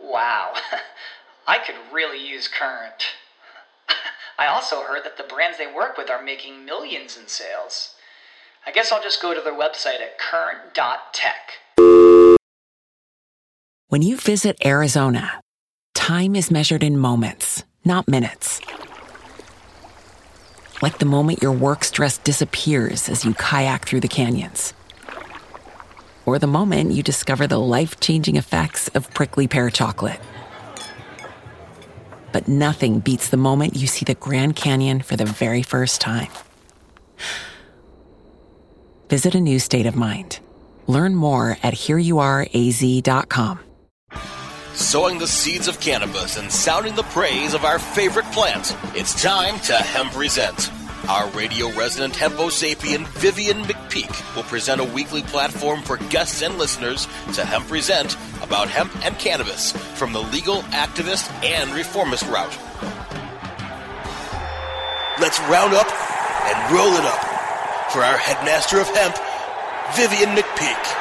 Wow. I could really use Current. I also heard that the brands they work with are making millions in sales. I guess I'll just go to their website at current.tech. When you visit Arizona, time is measured in moments, not minutes. Like the moment your work stress disappears as you kayak through the canyons. Or the moment you discover the life-changing effects of prickly pear chocolate. But nothing beats the moment you see the Grand Canyon for the very first time. Visit a new state of mind. Learn more at hereyouareaz.com. Sowing the seeds of cannabis and sounding the praise of our favorite plant. It's time to Hemp Presents. Our radio resident Hemposapien Vivian McPeak will present a weekly platform for guests and listeners to Hemp Present about hemp and cannabis from the legal, activist, and reformist route. Let's round up and roll it up for our headmaster of hemp, Vivian McPeak.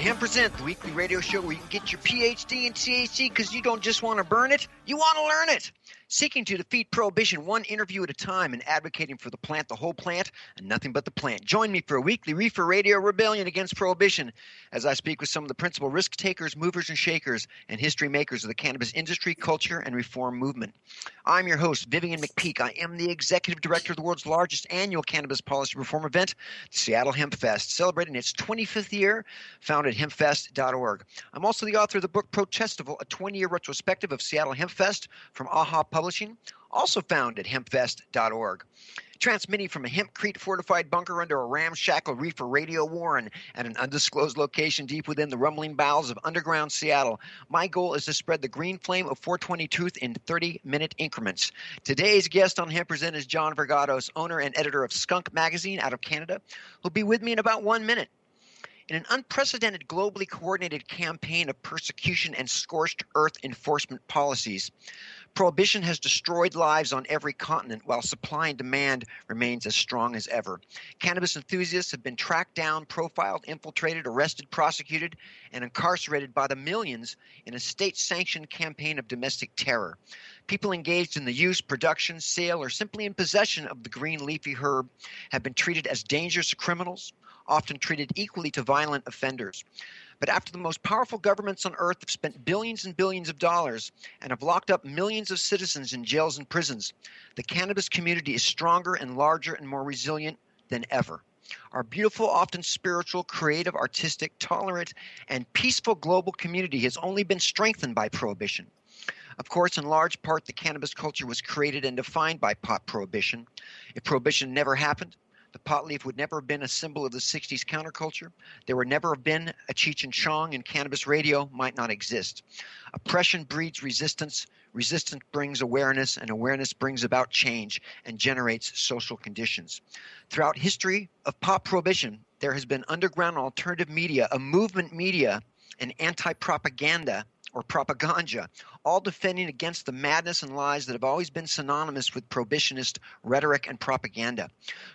Hemp Present, the weekly radio show where you can get your PhD in THC because you don't just want to burn it, you want to learn it. Seeking to defeat prohibition one interview at a time and advocating for the plant, the whole plant, and nothing but the plant. Join me for a weekly Reefer Radio Rebellion Against Prohibition as I speak with some of the principal risk takers, movers, and shakers, and history makers of the cannabis industry, culture, and reform movement. I'm your host, Vivian McPeak. I am the executive director of the world's largest annual cannabis policy reform event, the Seattle HempFest, celebrating its 25th year, found at hempfest.org. I'm also the author of the book ProTestival, a 20-year retrospective of Seattle HempFest from AHA Pub. Publishing, also found at hempfest.org. Transmitting from a hempcrete fortified bunker under a ramshackle reefer radio warren at an undisclosed location deep within the rumbling bowels of underground Seattle, my goal is to spread the green flame of 420 truth in 30-minute increments. Today's guest on Hemp Present is John Vergados, owner and editor of Skunk Magazine out of Canada, who'll be with me in about 1 minute. In an unprecedented globally coordinated campaign of persecution and scorched earth enforcement policies, prohibition has destroyed lives on every continent while supply and demand remains as strong as ever. Cannabis enthusiasts have been tracked down, profiled, infiltrated, arrested, prosecuted, and incarcerated by the millions in a state-sanctioned campaign of domestic terror. People engaged in the use, production, sale, or simply in possession of the green leafy herb have been treated as dangerous criminals, often treated equally to violent offenders. But after the most powerful governments on earth have spent billions and billions of dollars and have locked up millions of citizens in jails and prisons, the cannabis community is stronger and larger and more resilient than ever. Our beautiful, often spiritual, creative, artistic, tolerant, and peaceful global community has only been strengthened by prohibition. Of course, in large part, the cannabis culture was created and defined by pot prohibition. If prohibition never happened, the pot leaf would never have been a symbol of the 60s counterculture. There would never have been a Cheech and Chong, and cannabis radio might not exist. Oppression breeds resistance. Resistance brings awareness, and awareness brings about change and generates social conditions. Throughout history of pot prohibition, there has been underground alternative media, a movement media, and anti-propaganda or propaganda, all defending against the madness and lies that have always been synonymous with prohibitionist rhetoric and propaganda.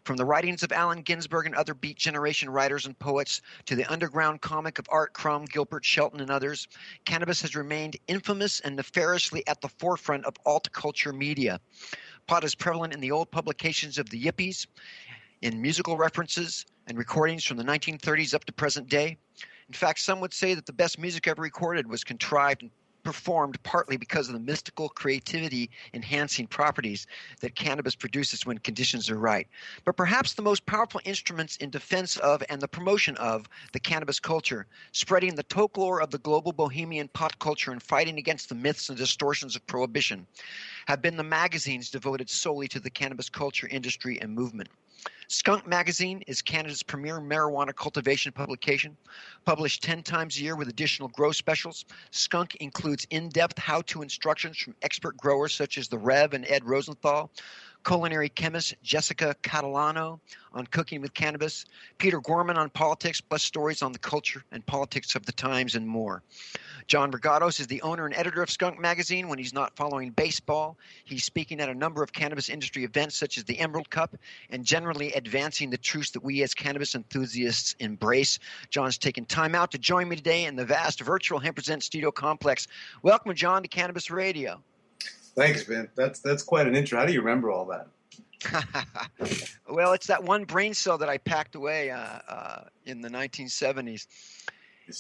From the writings of Allen Ginsberg and other Beat Generation writers and poets to the underground comic of R. Crumb, Gilbert Shelton, and others, cannabis has remained infamous and nefariously at the forefront of alt-culture media. Pot is prevalent in the old publications of the Yippies, in musical references and recordings from the 1930s up to present day. In fact, some would say that the best music ever recorded was contrived and performed partly because of the mystical creativity-enhancing properties that cannabis produces when conditions are right. But perhaps the most powerful instruments in defense of and the promotion of the cannabis culture, spreading the folklore of the global bohemian pot culture and fighting against the myths and distortions of prohibition, have been the magazines devoted solely to the cannabis culture, industry, and movement. Skunk Magazine is Canada's premier marijuana cultivation publication, published 10 times a year with additional grow specials. Skunk includes in-depth how-to instructions from expert growers such as the Rev and Ed Rosenthal, culinary chemist Jessica Catalano on cooking with cannabis, Peter Gorman on politics, plus stories on the culture and politics of the times and more. John Vergados is the owner and editor of Skunk Magazine. When he's not following baseball, he's speaking at a number of cannabis industry events such as the Emerald Cup and generally advancing the truths that we as cannabis enthusiasts embrace. John's taken time out to join me today in the vast virtual Hempresent studio complex. Welcome, John, to Cannabis Radio. Thanks, man. That's quite an intro. How do you remember all that? Well, it's that one brain cell that I packed away in the 1970s.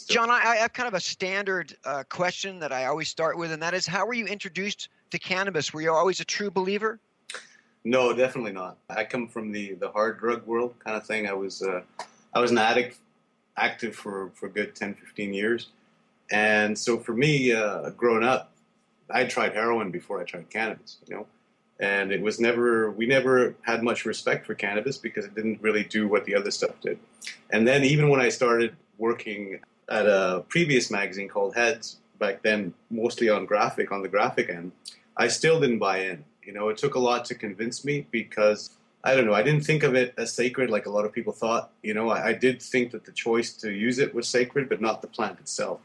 John, I have kind of a standard question that I always start with, and that is, how were you introduced to cannabis? Were you always a true believer? No, definitely not. I come from the hard drug world kind of thing. I was an addict, active for a good 10, 15 years. And so for me, growing up, I tried heroin before I tried cannabis, you know, and it was never, we never had much respect for cannabis because it didn't really do what the other stuff did. And then even when I started working at a previous magazine called Heads, back then mostly on the graphic end, I still didn't buy in. You know, it took a lot to convince me because, I don't know, I didn't think of it as sacred like a lot of people thought. You know, I did think that the choice to use it was sacred, but not the plant itself.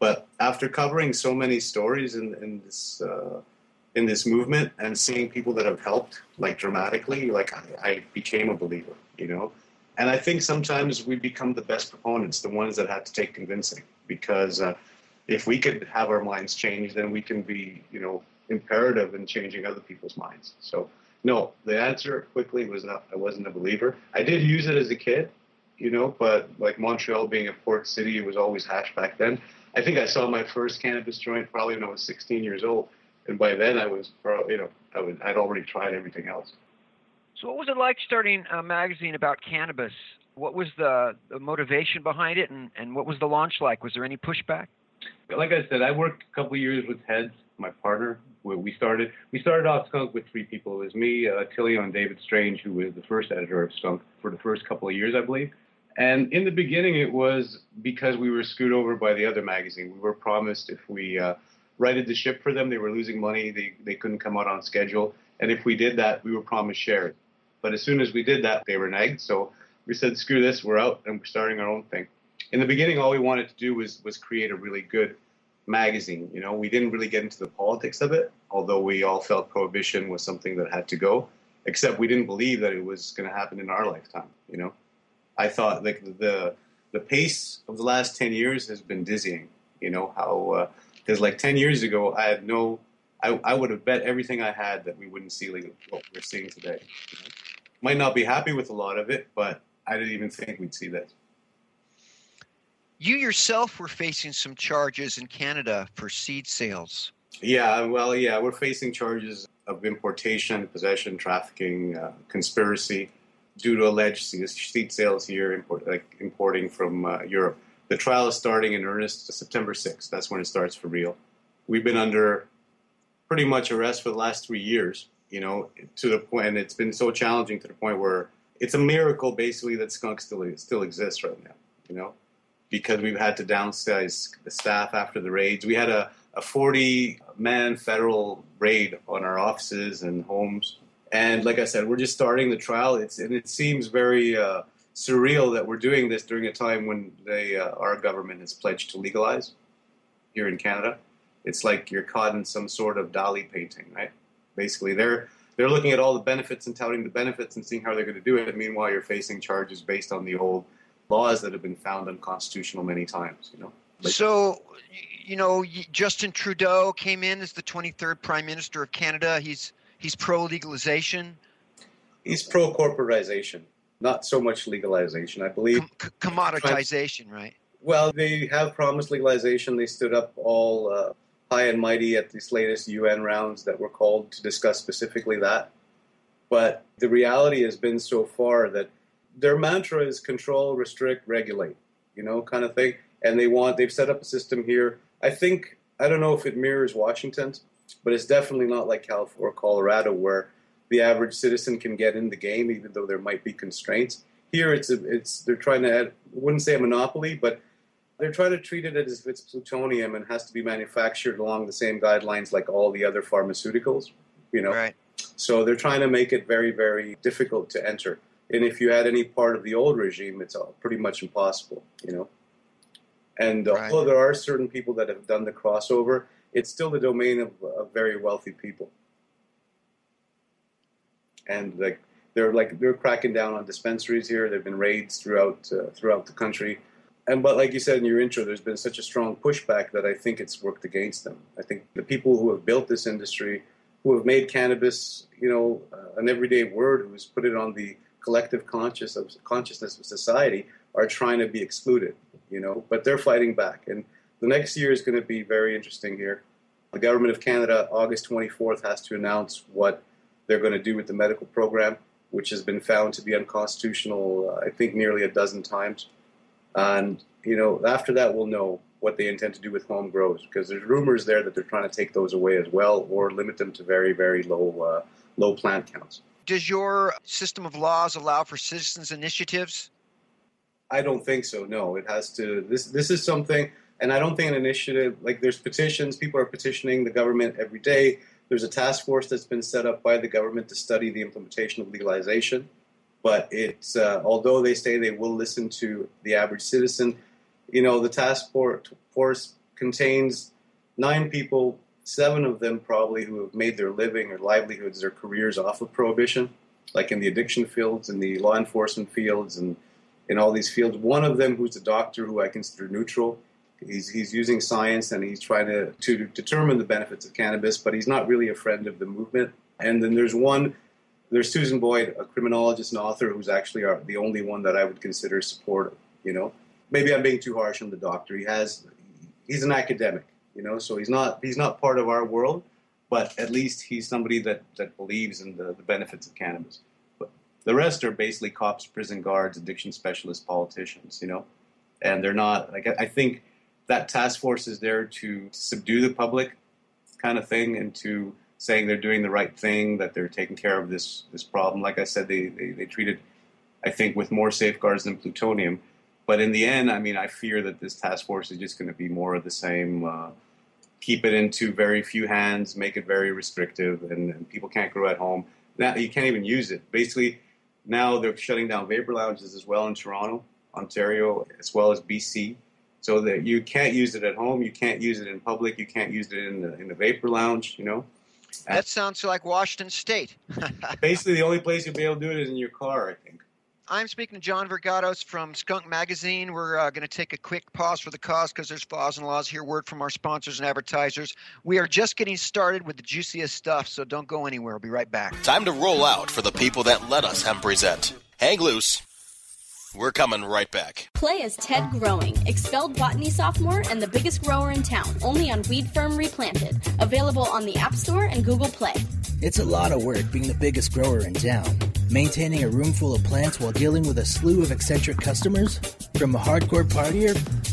But after covering so many stories in this movement and seeing people that have helped, like dramatically, like I became a believer, you know. And I think sometimes we become the best proponents, the ones that have to take convincing, because if we could have our minds changed, then we can be, you know, imperative in changing other people's minds. So no, the answer quickly was not. I wasn't a believer. I did use it as a kid, you know, but like Montreal being a port city, it was always hash back then. I think I saw my first cannabis joint probably when I was 16 years old, and by then I was probably, you know, I'd already tried everything else. So what was it like starting a magazine about cannabis? What was the motivation behind it, and what was the launch like? Was there any pushback? Like I said, I worked a couple of years with Heads, my partner. We started off Skunk with three people. It was me, Tilly, and David Strange, who was the first editor of Skunk for the first couple of years, I believe. And in the beginning, it was because we were screwed over by the other magazine. We were promised if we righted the ship for them, they were losing money, they couldn't come out on schedule. And if we did that, we were promised shares. But as soon as we did that, they reneged. So we said, screw this, we're out, and we're starting our own thing. In the beginning, all we wanted to do was create a really good magazine. You know, we didn't really get into the politics of it, although we all felt prohibition was something that had to go, except we didn't believe that it was going to happen in our lifetime, you know. I thought like the pace of the last 10 years has been dizzying, you know, how, because like 10 years ago, I would have bet everything I had that we wouldn't see like what we're seeing today. You know? Might not be happy with a lot of it, but I didn't even think we'd see this. You yourself were facing some charges in Canada for seed sales. Yeah, well, yeah, we're facing charges of importation, possession, trafficking, conspiracy, due to alleged seed sales here, importing from Europe. The trial is starting in earnest September 6th. That's when it starts for real. We've been under pretty much arrest for the last 3 years, you know, to the point, and it's been so challenging to the point where it's a miracle, basically, that Skunk still exists right now, you know, because we've had to downsize the staff after the raids. We had a 40-man federal raid on our offices and homes. And like I said, we're just starting the trial. And it seems very surreal that we're doing this during a time when our government has pledged to legalize here in Canada. It's like you're caught in some sort of Dali painting, right? Basically, they're looking at all the benefits and touting the benefits and seeing how they're going to do it. And meanwhile, you're facing charges based on the old laws that have been found unconstitutional many times, you know. So, you know, Justin Trudeau came in as the 23rd Prime Minister of Canada. He's pro-legalization. He's pro-corporatization, not so much legalization, I believe. Commoditization, right? Well, they have promised legalization. They stood up all high and mighty at these latest UN rounds that were called to discuss specifically that. But the reality has been so far that their mantra is control, restrict, regulate, you know, kind of thing. And they've set up a system here. I think, I don't know if it mirrors Washington, but it's definitely not like California or Colorado where the average citizen can get in the game, even though there might be constraints. Here, they're trying to add, I wouldn't say a monopoly, but they're trying to treat it as if it's plutonium and has to be manufactured along the same guidelines like all the other pharmaceuticals, you know. Right. So they're trying to make it very, very difficult to enter. And if you had any part of the old regime, it's all pretty much impossible, you know. And although there are certain people that have done the crossover, it's still the domain of very wealthy people. And they're cracking down on dispensaries here. There have been raids throughout the country. But like you said in your intro, there's been such a strong pushback that I think it's worked against them. I think the people who have built this industry, who have made cannabis, you know, an everyday word, who's put it on the collective consciousness of society, are trying to be excluded, you know, but they're fighting back. And the next year is going to be very interesting here. The government of Canada, August 24th, has to announce what they're going to do with the medical program, which has been found to be unconstitutional, I think, nearly a dozen times. And, you know, after that, we'll know what they intend to do with home grows, because there's rumors there that they're trying to take those away as well or limit them to very, very low plant counts. Does your system of laws allow for citizens' initiatives? I don't think so, no. It has to – this is something – and I don't think an initiative – like there's petitions. People are petitioning the government every day. There's a task force that's been set up by the government to study the implementation of legalization. But it's although they say they will listen to the average citizen, you know, the task force contains 9 people, 7 of them probably who have made their living or livelihoods, their careers off of prohibition, like in the addiction fields, in the law enforcement fields, and in all these fields. One of them, who's a doctor who I consider neutral, he's using science and he's trying to determine the benefits of cannabis, but he's not really a friend of the movement. And then there's Susan Boyd, a criminologist and author, who's actually the only one that I would consider supportive, you know. Maybe I'm being too harsh on the doctor. He's an academic, you know, so he's not part of our world, but at least he's somebody that believes in the benefits of cannabis. But the rest are basically cops, prison guards, addiction specialists, politicians, you know. And they're not, like, I think that task force is there to subdue the public kind of thing and to saying they're doing the right thing, that they're taking care of this problem. Like I said, they treat it, I think, with more safeguards than plutonium. But in the end, I mean, I fear that this task force is just going to be more of the same. Keep it into very few hands, make it very restrictive, and people can't grow at home. Now, you can't even use it. Basically, now they're shutting down vapor lounges as well in Toronto, Ontario, as well as BC. So that you can't use it at home, you can't use it in public, you can't use it in the vapor lounge, you know. That sounds like Washington State. Basically, the only place you'll be able to do it is in your car, I think. I'm speaking to John Vergados from Skunk Magazine. We're going to take a quick pause for the cause because there's flaws and laws here. Word from our sponsors and advertisers. We are just getting started with the juiciest stuff, so don't go anywhere. We'll be right back. Time to roll out for the people that let us present. Hang loose. We're coming right back. Play as Ted Growing, expelled botany sophomore and the biggest grower in town, only on Weed Firm Replanted. Available on the App Store and Google Play. It's a lot of work being the biggest grower in town. Maintaining a room full of plants while dealing with a slew of eccentric customers? From the hardcore partier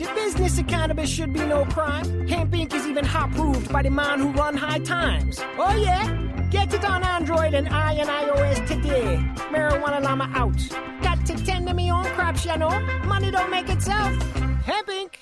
The business of cannabis should be no crime. Hemp Inc. is even hot-proved by the man who run High Times. Oh, yeah. Get it on Android and iOS today. Marijuana Llama out. Got to tend to me own crops, you know. Money don't make itself. Hemp Inc.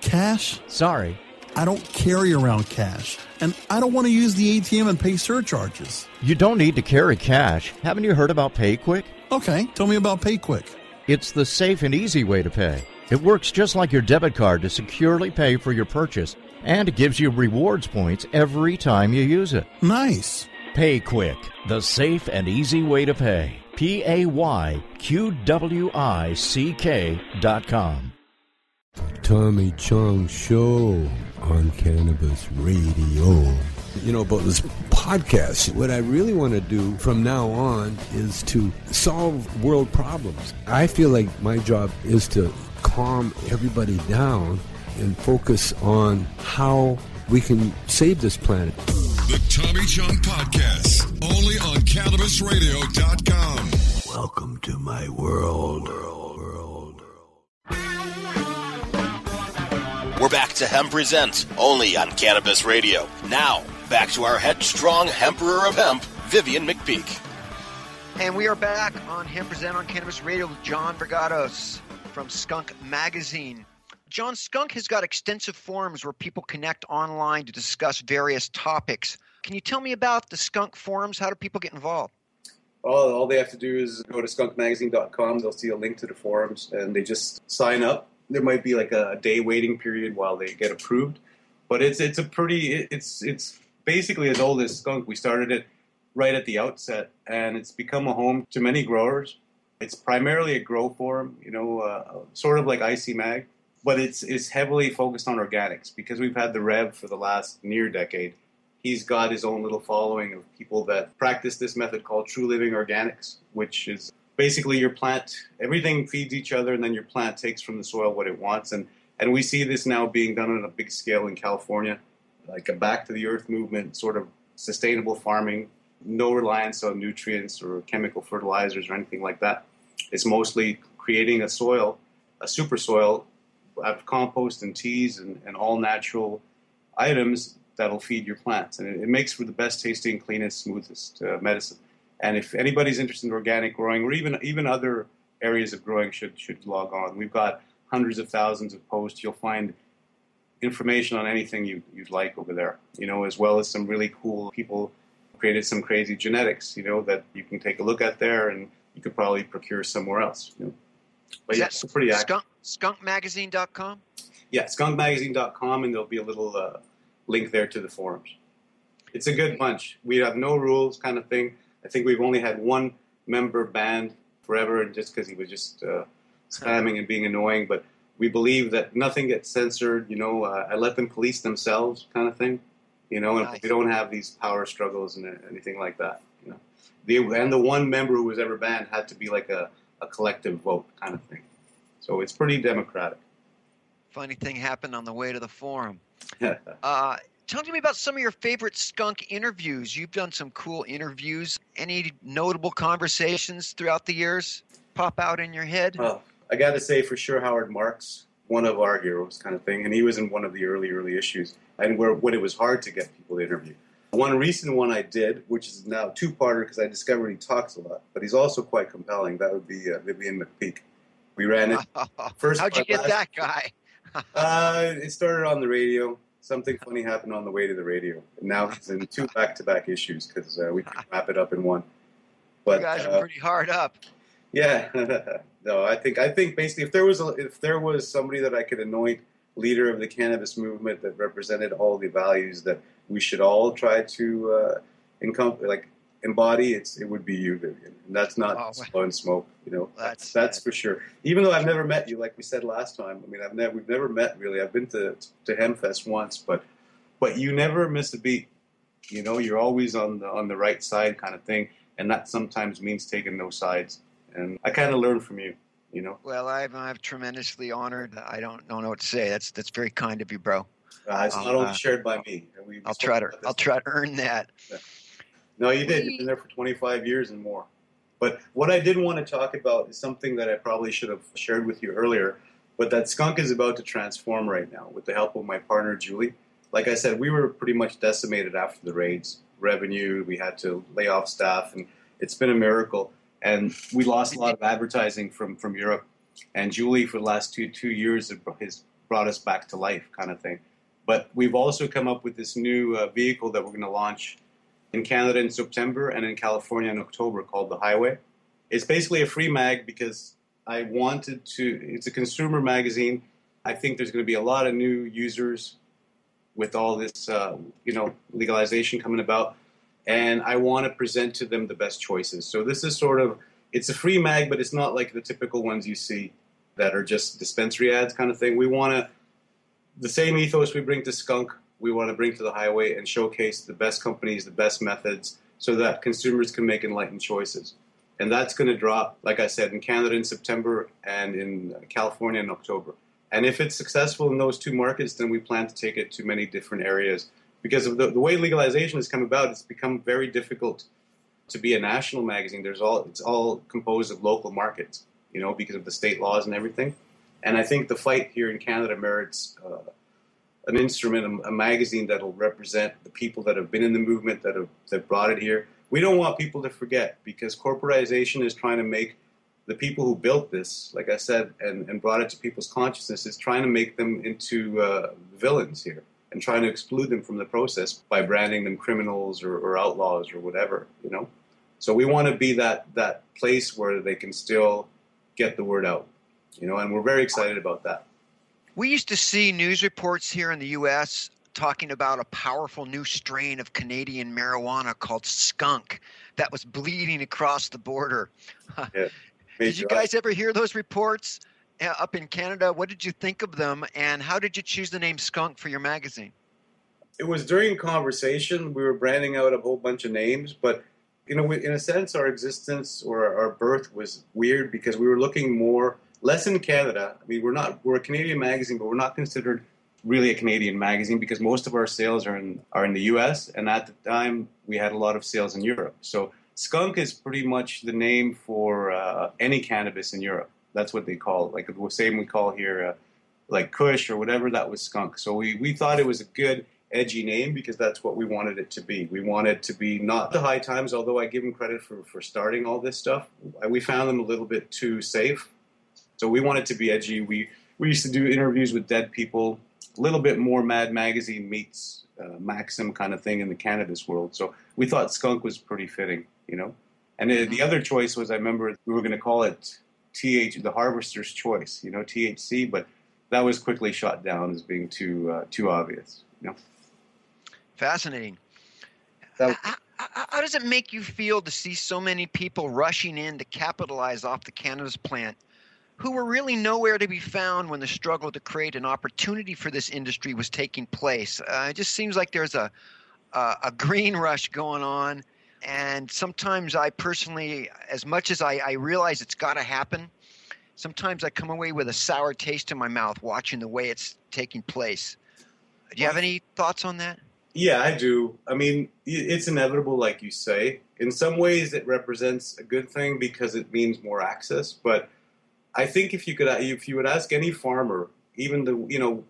Cash? Sorry. I don't carry around cash, and I don't want to use the ATM and pay surcharges. You don't need to carry cash. Haven't you heard about PayQuick? Okay, tell me about PayQuick. It's the safe and easy way to pay. It works just like your debit card to securely pay for your purchase, and it gives you rewards points every time you use it. Nice. PayQuick, the safe and easy way to pay. PayQuick.com. Tommy Chong Show on Cannabis Radio. You know, about this podcast, what I really want to do from now on is to solve world problems. I feel like my job is to calm everybody down and focus on how we can save this planet. The Tommy Chong Podcast, only on CannabisRadio.com. Welcome to my world. We're back to Hemp Presents, only on Cannabis Radio. Now, back to our headstrong hemperer of hemp, Vivian McPeak. And we are back on Hemp Presents on Cannabis Radio with John Vergados from Skunk Magazine. John, Skunk has got extensive forums where people connect online to discuss various topics. Can you tell me about the Skunk forums? How do people get involved? All they have to do is go to skunkmagazine.com. They'll see a link to the forums, and they just sign up. There might be like a day waiting period while they get approved, but it's basically as old as Skunk. We started it right at the outset, and it's become a home to many growers. It's primarily a grow forum, you know, sort of like IC Mag, but it's heavily focused on organics because we've had the Rev for the last near decade. He's got his own little following of people that practice this method called True Living Organics, which is basically, your plant, everything feeds each other, and then your plant takes from the soil what it wants. And we see this now being done on a big scale in California, like a back-to-the-earth movement, sort of sustainable farming, no reliance on nutrients or chemical fertilizers or anything like that. It's mostly creating a soil, a super soil, of compost and teas and all-natural items that'll feed your plants. And it makes for the best-tasting, cleanest, smoothest medicine. And if anybody's interested in organic growing or even other areas of growing should log on. We've got hundreds of thousands of posts. You'll find information on anything you'd like over there, you know, as well as some really cool people created some crazy genetics, you know, that you can take a look at there and you could probably procure somewhere else. You know. But yeah, it's pretty active. Skunkmagazine.com? Yeah, skunkmagazine.com, and there'll be a little link there to the forums. It's a good bunch. We have no rules kind of thing. I think we've only had one member banned forever, and just because he was just spamming and being annoying. But we believe that nothing gets censored. You know, I let them police themselves, kind of thing. You know, and we don't have these power struggles and anything like that. You know, the one member who was ever banned had to be like a collective vote, kind of thing. So it's pretty democratic. Funny thing happened on the way to the forum. Tell me about some of your favorite skunk interviews. You've done some cool interviews. Any notable conversations throughout the years pop out in your head? Well, I got to say for sure Howard Marks, one of our heroes kind of thing, and he was in one of the early issues, and when it was hard to get people to interview. One recent one I did, which is now two-parter because I discovered he talks a lot, but he's also quite compelling. That would be Vivian McPeak. We ran it. First How'd you get that guy? It started on the radio. Something funny happened on the way to the radio. And now he's in two back-to-back issues because we can wrap it up in one. But you guys are pretty hard up. Yeah. No, I think basically if there was somebody that I could anoint leader of the cannabis movement that represented all the values that we should all try to embody, it would be you, Vivian. And that's not blow and smoke. You know, that's for sure. Even though I've never met you, like we said last time. I mean, we've never met really. I've been to HempFest once, but you never miss a beat. You know, you're always on the right side, kind of thing, and that sometimes means taking no sides. And I kind of learned from you. You know. Well, I'm tremendously honored. I don't know what to say. That's very kind of you, bro. It's not only shared by me. I'll try to earn that. Yeah. No, you did. You've been there for 25 years and more. But what I did want to talk about is something that I probably should have shared with you earlier, but that Skunk is about to transform right now with the help of my partner, Julie. like I said, we were pretty much decimated after the raids. Revenue, we had to lay off staff, and it's been a miracle. And we lost a lot of advertising from Europe. And Julie, for the last two years, has brought us back to life, kind of thing. But we've also come up with this new vehicle that we're going to launch in Canada in September and in California in October, called The Highway. It's basically a free mag because I wanted to, it's a consumer magazine. I think there's going to be a lot of new users with all this, legalization coming about. And I want to present to them the best choices. So this is sort of, it's a free mag, but it's not like the typical ones you see that are just dispensary ads kind of thing. We want to, the same ethos we bring to Skunk, we want to bring to The Highway and showcase the best companies, the best methods, so that consumers can make enlightened choices. And that's going to drop, like I said, in Canada in September and in California in October. And if it's successful in those two markets, then we plan to take it to many different areas. Because of the way legalization has come about, it's become very difficult to be a national magazine. It's all composed of local markets, because of the state laws and everything. And I think the fight here in Canada merits an instrument, a magazine that will represent the people that have been in the movement, that brought it here. We don't want people to forget, because corporatization is trying to make the people who built this, like I said, and brought it to people's consciousness, is trying to make them into villains here, and trying to exclude them from the process by branding them criminals or outlaws or whatever, So we want to be that place where they can still get the word out, and we're very excited about that. We used to see news reports here in the U.S. talking about a powerful new strain of Canadian marijuana called skunk that was bleeding across the border. Yeah. Did you guys ever hear those reports? Up in Canada, what did you think of them, and how did you choose the name Skunk for your magazine? It was during conversation. We were branding out a whole bunch of names, but in a sense, our existence or our birth was weird because we were looking less in Canada. I mean, we're a Canadian magazine, but we're not considered really a Canadian magazine because most of our sales are in the U.S. And at the time, we had a lot of sales in Europe. So Skunk is pretty much the name for any cannabis in Europe. That's what they call it. Like the same we call here, like Kush or whatever, that was skunk. So we thought it was a good, edgy name because that's what we wanted it to be. We wanted it to be not the High Times, although I give them credit for starting all this stuff. We found them a little bit too safe. So we wanted to be edgy. We used to do interviews with dead people, a little bit more Mad Magazine meets Maxim kind of thing in the cannabis world. So we thought skunk was pretty fitting, And the other choice was, I remember we were going to call it the Harvester's Choice, THC, but that was quickly shot down as being too obvious. Fascinating. How does it make you feel to see so many people rushing in to capitalize off the cannabis plant, who were really nowhere to be found when the struggle to create an opportunity for this industry was taking place? It just seems like there's a green rush going on. And sometimes I personally, as much as I realize it's got to happen, sometimes I come away with a sour taste in my mouth watching the way it's taking place. Do you have any thoughts on that? Yeah, I do. I mean, it's inevitable, like you say. In some ways, it represents a good thing because it means more access. But I think if you would ask any farmer, even the,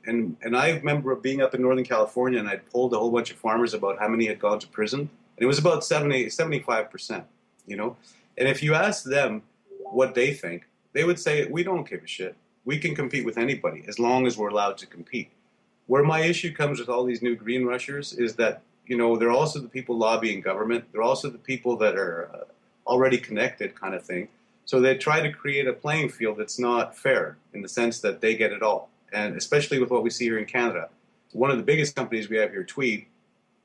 and I remember being up in Northern California and I polled a whole bunch of farmers about how many had gone to prison. And it was about 75%, And if you ask them what they think, they would say, we don't give a shit. We can compete with anybody as long as we're allowed to compete. Where my issue comes with all these new green rushers is that, they're also the people lobbying government. They're also the people that are already connected kind of thing. So they try to create a playing field that's not fair in the sense that they get it all. And especially with what we see here in Canada. One of the biggest companies we have here, Tweed,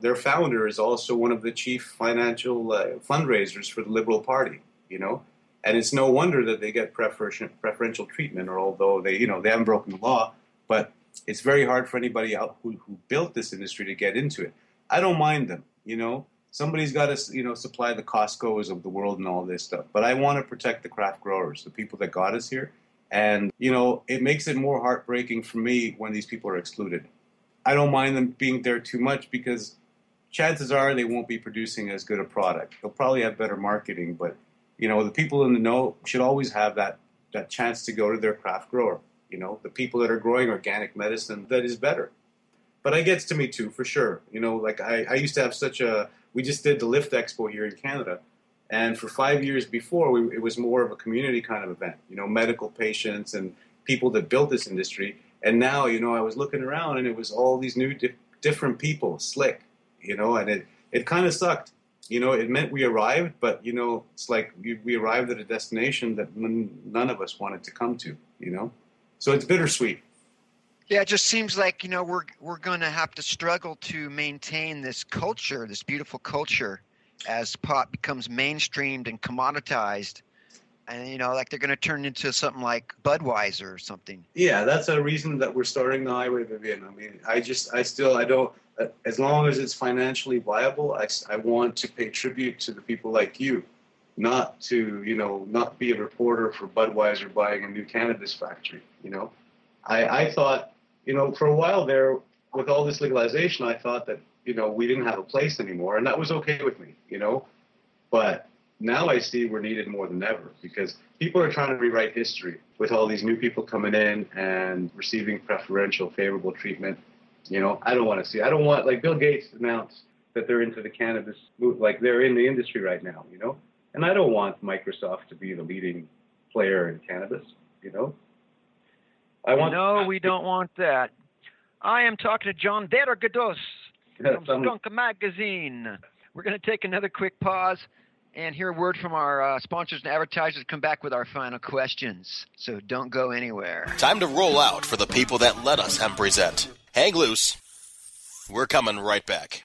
their founder is also one of the chief financial fundraisers for the Liberal Party, And it's no wonder that they get preferential treatment, or although they haven't broken the law, but it's very hard for anybody out who built this industry to get into it. I don't mind them, Somebody's got to, supply the Costcos of the world and all this stuff. But I want to protect the craft growers, the people that got us here. And, it makes it more heartbreaking for me when these people are excluded. I don't mind them being there too much because chances are they won't be producing as good a product. They'll probably have better marketing, but, the people in the know should always have that chance to go to their craft grower. The people that are growing organic medicine that is better. But it gets to me too, for sure. You know, like I used to have such a, we just did the Lift Expo here in Canada. And for 5 years before, it was more of a community kind of event, you know, medical patients and people that built this industry. And now, you know, I was looking around and it was all these new different people, slick, you know, and it kind of sucked. You know, it meant we arrived, but, you know, it's like we arrived at a destination that none of us wanted to come to, you know. So it's bittersweet. Yeah, it just seems like, you know, we're going to have to struggle to maintain this culture, this beautiful culture, as pot becomes mainstreamed and commoditized. And, you know, like they're going to turn into something like Budweiser or something. Yeah, that's a reason that we're starting the Highway, Vivian. I mean, I don't, as long as it's financially viable, I want to pay tribute to the people like you, not to, you know, not be a reporter for Budweiser buying a new cannabis factory, you know. I thought, you know, for a while there, with all this legalization, I thought that, you know, we didn't have a place anymore, and that was okay with me, you know. But now I see we're needed more than ever because people are trying to rewrite history with all these new people coming in and receiving preferential, favorable treatment. You know, I don't want, like, Bill Gates announced that they're into the cannabis move, like they're in the industry right now, you know. And I don't want Microsoft to be the leading player in cannabis, you know. No, we don't want that. I am talking to John Vergados from Skunk Magazine. We're going to take another quick pause and hear a word from our sponsors and advertisers. Come back with our final questions, so don't go anywhere. Time to roll out for the people that let us present. Hang loose. We're coming right back.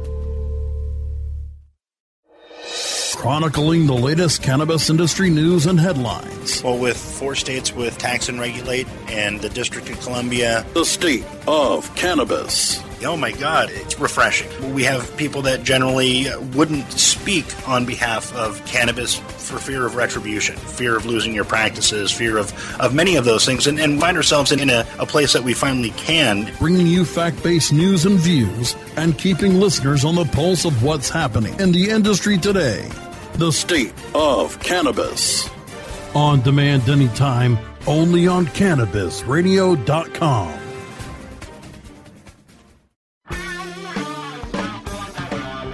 Chronicling the latest cannabis industry news and headlines. Well, with 4 states with tax and regulate and the District of Columbia. The state of cannabis. Oh, my God, it's refreshing. We have people that generally wouldn't speak on behalf of cannabis for fear of retribution, fear of losing your practices, fear of many of those things, and find ourselves in a place that we finally can. Bringing you fact-based news and views and keeping listeners on the pulse of what's happening in the industry today. The state of cannabis. On demand anytime, only on CannabisRadio.com.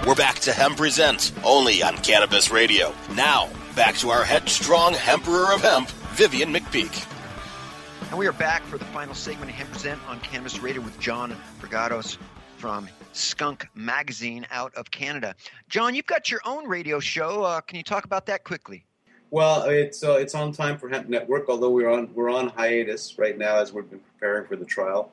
We're back to Hemp Presents, only on Cannabis Radio. Now, back to our headstrong Hemperer of Hemp, Vivian McPeak. And we are back for the final segment of Hemp Present on Cannabis Radio with John Vergados from Skunk Magazine out of Canada. John, you've got your own radio show. Can you talk about that quickly? Well, it's on time for Hemp Network, although we're on hiatus right now as we've been preparing for the trial.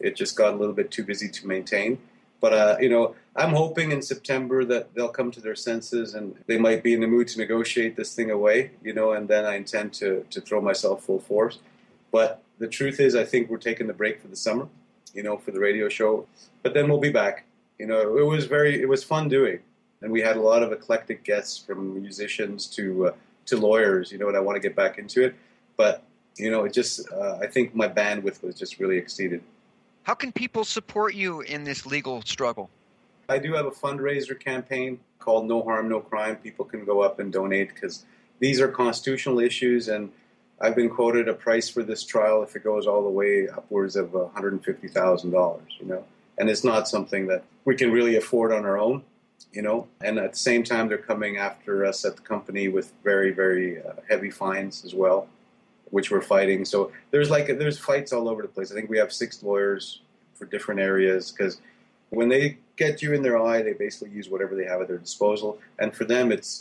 It just got a little bit too busy to maintain. But, you know, I'm hoping in September that they'll come to their senses and they might be in the mood to negotiate this thing away, you know, and then I intend to throw myself full force. But the truth is I think we're taking the break for the summer, you know, for the radio show. But then we'll be back. You know, it was fun doing. And we had a lot of eclectic guests from musicians to lawyers, you know, and I want to get back into it. But, you know, I think my bandwidth was just really exceeded. How can people support you in this legal struggle? I do have a fundraiser campaign called No Harm, No Crime. People can go up and donate because these are constitutional issues, and I've been quoted a price for this trial, if it goes all the way, upwards of $150,000, you know. And it's not something that we can really afford on our own, you know. And at the same time, they're coming after us at the company with very, very heavy fines as well, which we're fighting. So there's fights all over the place. I think we have 6 lawyers for different areas because when they get you in their eye, they basically use whatever they have at their disposal. And for them, it's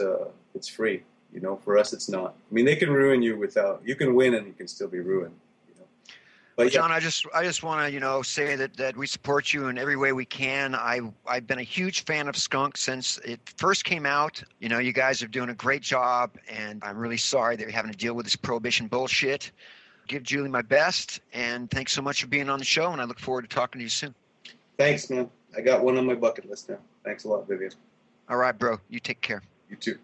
free. You know, for us, it's not. I mean, they can ruin you without. You can win, and you can still be ruined. You know? But well, John, yeah. I just want to, you know, say that we support you in every way we can. I've been a huge fan of Skunk since it first came out. You know, you guys are doing a great job, and I'm really sorry that you're having to deal with this prohibition bullshit. Give Julie my best, and thanks so much for being on the show. And I look forward to talking to you soon. Thanks, man. I got one on my bucket list now. Thanks a lot, Vivian. All right, bro. You take care. You too.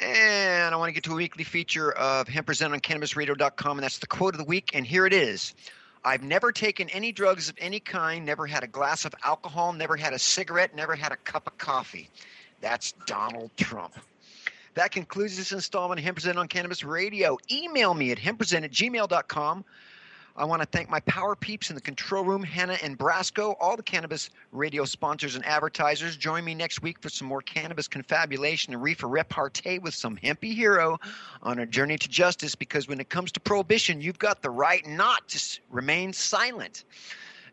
And I want to get to a weekly feature of Hemp Present on CannabisRadio.com, and that's the quote of the week, and here it is. I've never taken any drugs of any kind, never had a glass of alcohol, never had a cigarette, never had a cup of coffee. That's Donald Trump. That concludes this installment of Hemp Present on Cannabis Radio. Email me at hemppresent@gmail.com. I want to thank my power peeps in the control room, Hannah and Brasco, all the Cannabis Radio sponsors and advertisers. Join me next week for some more cannabis confabulation and reefer repartee with some hempy hero on a journey to justice, because when it comes to prohibition, you've got the right not to remain silent.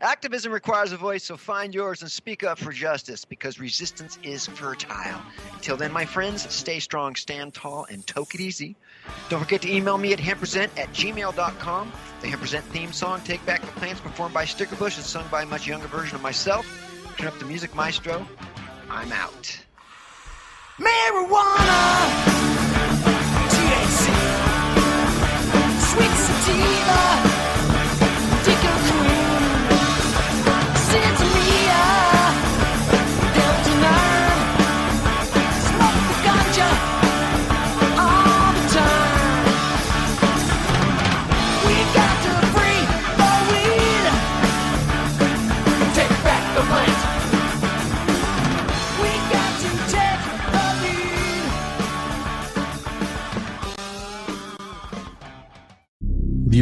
Activism requires a voice, so find yours and speak up for justice, because resistance is fertile. Until then, my friends, stay strong, stand tall, and toke it easy. Don't forget to email me at hempresent@gmail.com. The Hempresent theme song, Take Back the Plants, performed by Stickerbush and sung by a much younger version of myself. Turn up the music, maestro. I'm out. Marijuana, THC, sweet sativa. The